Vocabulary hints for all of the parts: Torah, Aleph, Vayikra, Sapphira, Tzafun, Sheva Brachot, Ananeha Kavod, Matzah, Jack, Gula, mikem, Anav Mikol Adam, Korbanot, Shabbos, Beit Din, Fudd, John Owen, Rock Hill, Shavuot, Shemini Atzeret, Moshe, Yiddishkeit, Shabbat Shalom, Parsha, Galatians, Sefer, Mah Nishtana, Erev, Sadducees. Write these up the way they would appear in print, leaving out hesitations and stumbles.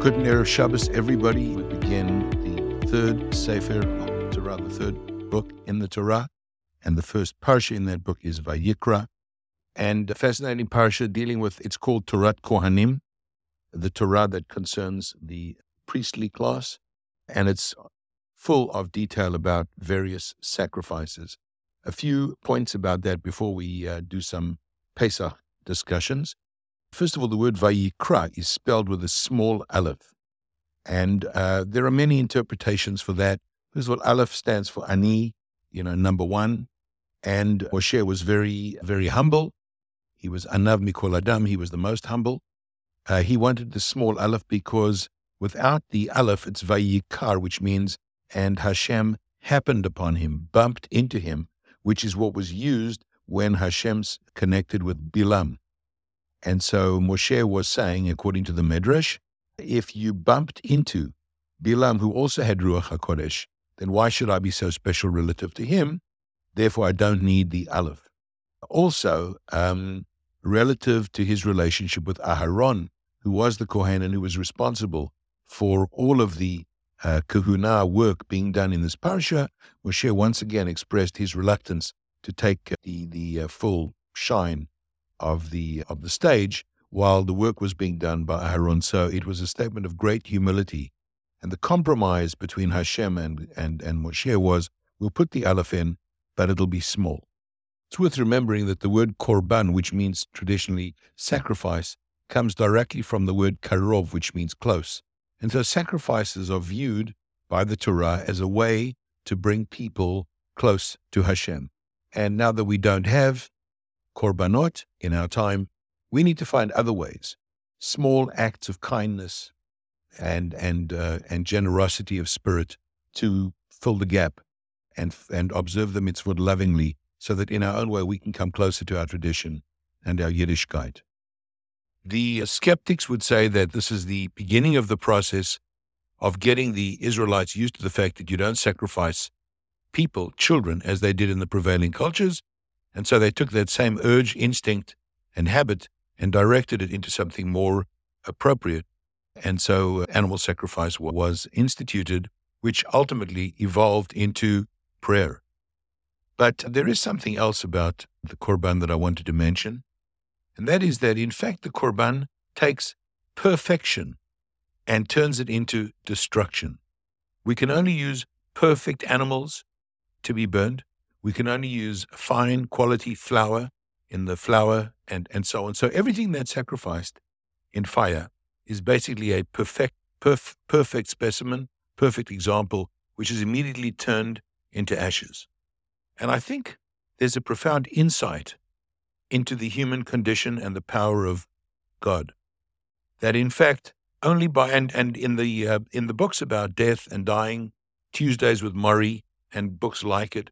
Good Erev Shabbos, everybody. We begin the third Sefer of Torah, the third book in the Torah, and the first Parsha in that book is Vayikra. And a fascinating Parsha dealing with, it's called Torah Kohanim, the Torah that concerns the priestly class, and it's full of detail about various sacrifices. A few points about that before we do some Pesach discussions. First of all, the word Vayikra is spelled with a small Aleph. And there are many interpretations for that. First of all, Aleph stands for Ani, number one. And Moshe was very, very humble. He was Anav Mikol Adam. He was the most humble. He wanted the small Aleph because without the Aleph, it's Vayikar, which means, and Hashem happened upon him, bumped into him, which is what was used when Hashem's connected with Bilam. And so Moshe was saying, according to the Midrash, if you bumped into Bilam, who also had Ruach HaKodesh, then why should I be so special relative to him? Therefore, I don't need the Aleph. Also, relative to his relationship with Aharon, who was the Kohen and who was responsible for all of the kahuna work being done in this parsha, Moshe once again expressed his reluctance to take the full shine of the stage while the work was being done by Aharon. So it was a statement of great humility. And the compromise between Hashem and Moshe was, we'll put the Aleph in, but it'll be small. It's worth remembering that the word korban, which means traditionally sacrifice, comes directly from the word karov, which means close. And so sacrifices are viewed by the Torah as a way to bring people close to Hashem. And now that we don't have Korbanot in our time, we need to find other ways, small acts of kindness and generosity of spirit to fill the gap and observe the mitzvot lovingly so that in our own way we can come closer to our tradition and our Yiddishkeit. The skeptics would say that this is the beginning of the process of getting the Israelites used to the fact that you don't sacrifice people, children, as they did in the prevailing cultures. And so they took that same urge, instinct, and habit and directed it into something more appropriate. And so animal sacrifice was instituted, which ultimately evolved into prayer. But there is something else about the Korban that I wanted to mention, and that is that, in fact, the Korban takes perfection and turns it into destruction. We can only use perfect animals to be burned. We can only use fine quality flour in the flour and so on. So everything that's sacrificed in fire is basically a perfect specimen, perfect example, which is immediately turned into ashes. And I think there's a profound insight into the human condition and the power of God. That in fact, only by, and in the books about death and dying, Tuesdays with Morrie and books like it,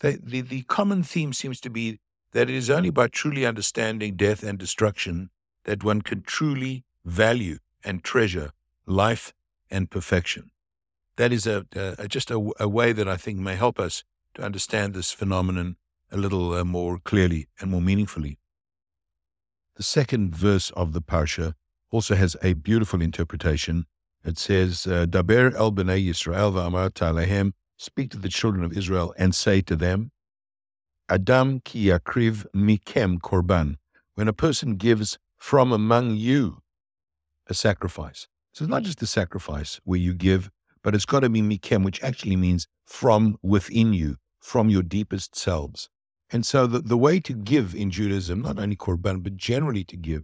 The common theme seems to be that it is only by truly understanding death and destruction that one can truly value and treasure life and perfection. That is just a way that I think may help us to understand this phenomenon a little more clearly and more meaningfully. The second verse of the Parsha also has a beautiful interpretation. It says, Daber el-Bene Yisrael va'amar ta'alehem, speak to the children of Israel and say to them, Adam ki akriv mikem korban. When a person gives from among you a sacrifice. So it's not just the sacrifice where you give, but it's got to be mikem, which actually means from within you, from your deepest selves. And so the way to give in Judaism, not only korban, but generally to give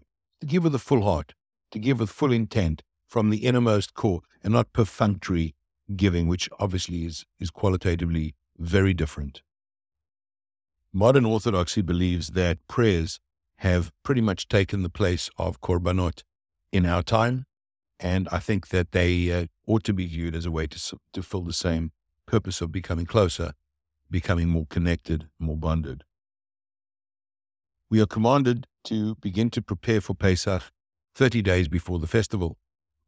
with a full heart, to give with full intent from the innermost core and not perfunctory giving, which obviously is qualitatively very different. Modern Orthodoxy believes that prayers have pretty much taken the place of korbanot in our time, and I think that they ought to be viewed as a way to fill the same purpose of becoming closer, becoming more connected, more bonded. We are commanded to begin to prepare for Pesach 30 days before the festival.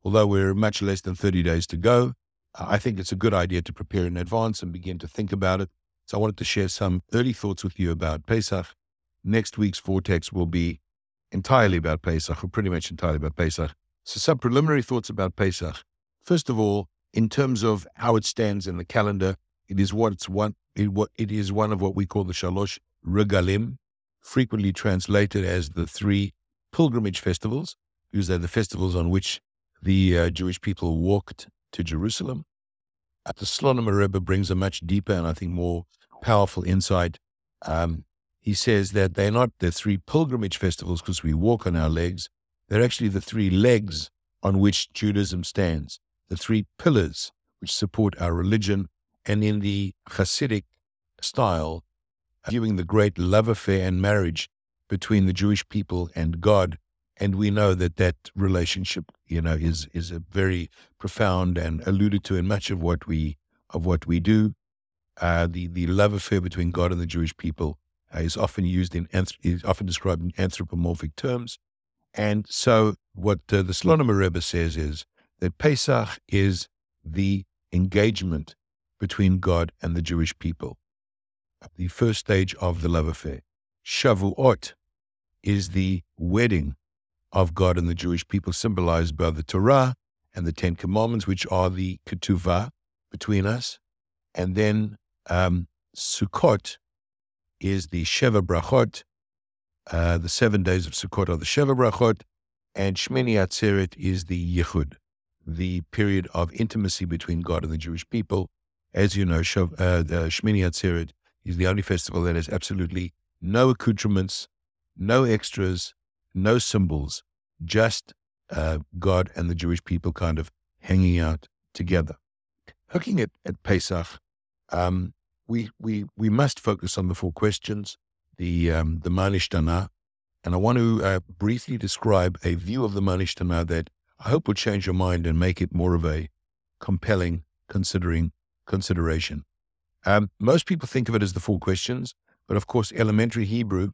Although we're much less than 30 days to go, I think it's a good idea to prepare in advance and begin to think about it. So I wanted to share some early thoughts with you about Pesach. Next week's Vortex will be entirely about Pesach, or pretty much entirely about Pesach. So some preliminary thoughts about Pesach. First of all, in terms of how it stands in the calendar, it is one of what we call the Shalosh Regalim, frequently translated as the three pilgrimage festivals, because they're the festivals on which the Jewish people walked to Jerusalem. The Slonim Rebbe brings a much deeper and I think more powerful insight. He says that they're not the three pilgrimage festivals because we walk on our legs. They're actually the three legs on which Judaism stands, the three pillars which support our religion. And in the Hasidic style, viewing the great love affair and marriage between the Jewish people and God. And we know that that relationship, is a very profound and alluded to in much of what we do. The love affair between God and the Jewish people is often described in anthropomorphic terms. And so what the Slonim Rebbe says is that Pesach is the engagement between God and the Jewish people, the first stage of the love affair. Shavuot is the wedding of God and the Jewish people, symbolized by the Torah and the Ten Commandments, which are the Ketuvah between us. And then Sukkot is the Sheva Brachot. The 7 days of Sukkot are the Sheva Brachot, and Shemini Atzeret is the Yechud, the period of intimacy between God and the Jewish people. As you know, the Shemini Atzeret is the only festival that has absolutely no accoutrements, no extras, no symbols, just God and the Jewish people kind of hanging out together. Looking at Pesach, we must focus on the four questions, the Mah Nishtana, and I want to briefly describe a view of the Mah Nishtana that I hope will change your mind and make it more of a compelling consideration. Most people think of it as the four questions, but of course elementary Hebrew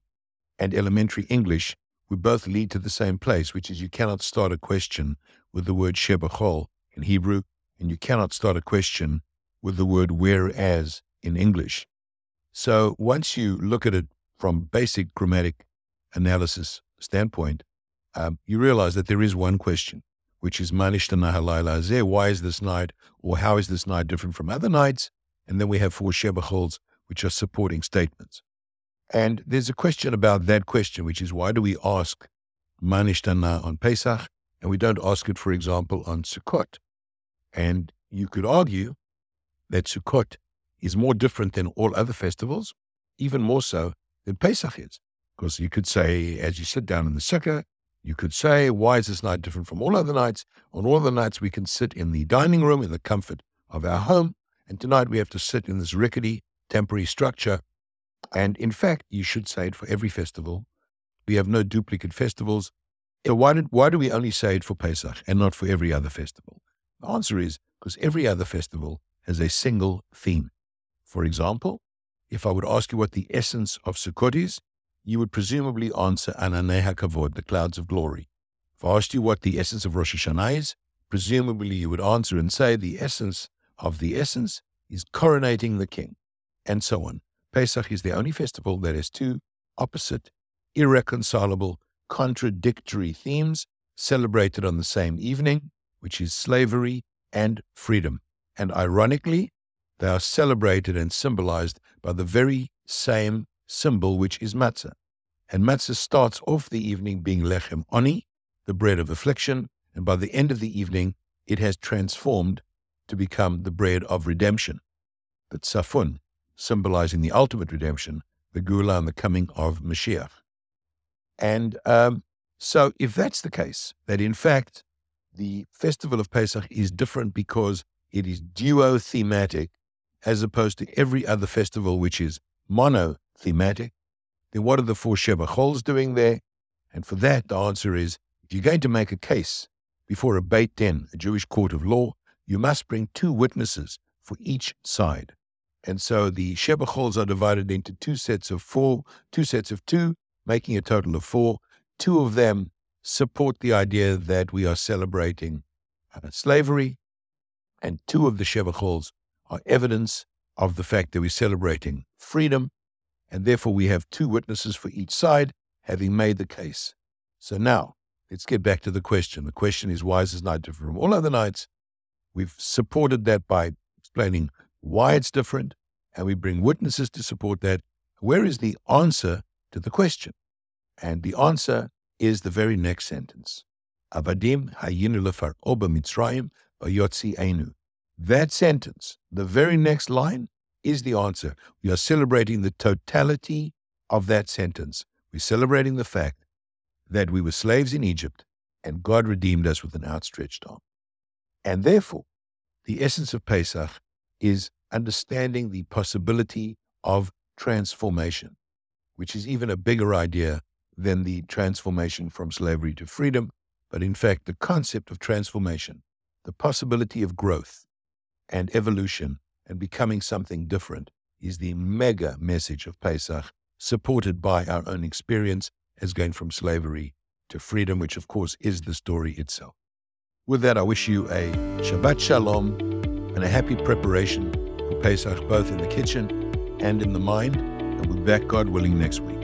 and elementary English we both lead to the same place, which is you cannot start a question with the word shebachol in Hebrew, and you cannot start a question with the word whereas in English. So once you look at it from basic grammatic analysis standpoint, you realize that there is one question, which is Manishtanahalaylazer, why is this night, or how is this night different from other nights? And then we have four shebachols, which are supporting statements. And there's a question about that question, which is why do we ask Mah Nishtana on Pesach, and we don't ask it, for example, on Sukkot? And you could argue that Sukkot is more different than all other festivals, even more so than Pesach is. Because you could say, as you sit down in the sukkah, you could say, why is this night different from all other nights? On all the nights, we can sit in the dining room in the comfort of our home, and tonight we have to sit in this rickety, temporary structure. And in fact, you should say it for every festival. We have no duplicate festivals. So why do we only say it for Pesach and not for every other festival? The answer is because every other festival has a single theme. For example, if I would ask you what the essence of Sukkot is, you would presumably answer Ananeha Kavod, the clouds of glory. If I asked you what the essence of Rosh Hashanah is, presumably you would answer and say the essence of the essence is coronating the king, and so on. Pesach is the only festival that has two opposite, irreconcilable, contradictory themes celebrated on the same evening, which is slavery and freedom. And ironically, they are celebrated and symbolized by the very same symbol, which is matzah. And matzah starts off the evening being lechem ani, the bread of affliction, and by the end of the evening, it has transformed to become the bread of redemption, the tzafun, symbolizing the ultimate redemption, the Gula and the coming of Mashiach. And so if that's the case, that in fact, the festival of Pesach is different because it is duo-thematic as opposed to every other festival which is mono-thematic, then what are the four shebachols doing there? And for that, the answer is, if you're going to make a case before a Beit Din, a Jewish court of law, you must bring two witnesses for each side. And so the shebachols are divided into two sets of two, making a total of four. Two of them support the idea that we are celebrating slavery, and two of the shebachols are evidence of the fact that we're celebrating freedom, and therefore we have two witnesses for each side having made the case. So now Let's get back to the question. The question is, why is this night different from all other nights? We've supported that by explaining why it's different, and we bring witnesses to support that. Where is the answer to the question? And the answer is the very next sentence. Avadim hayinu lefar'o b'mitzrayim vayotzi einu. That sentence, the very next line, is the answer. We are celebrating the totality of that sentence. We're celebrating the fact that we were slaves in Egypt and God redeemed us with an outstretched arm. And therefore, the essence of Pesach is understanding the possibility of transformation, which is even a bigger idea than the transformation from slavery to freedom, but in fact, the concept of transformation, the possibility of growth and evolution and becoming something different is the mega message of Pesach, supported by our own experience as going from slavery to freedom, which of course is the story itself. With that, I wish you a Shabbat Shalom and a happy preparation for Pesach, both in the kitchen and in the mind. And we'll be back, God willing, next week.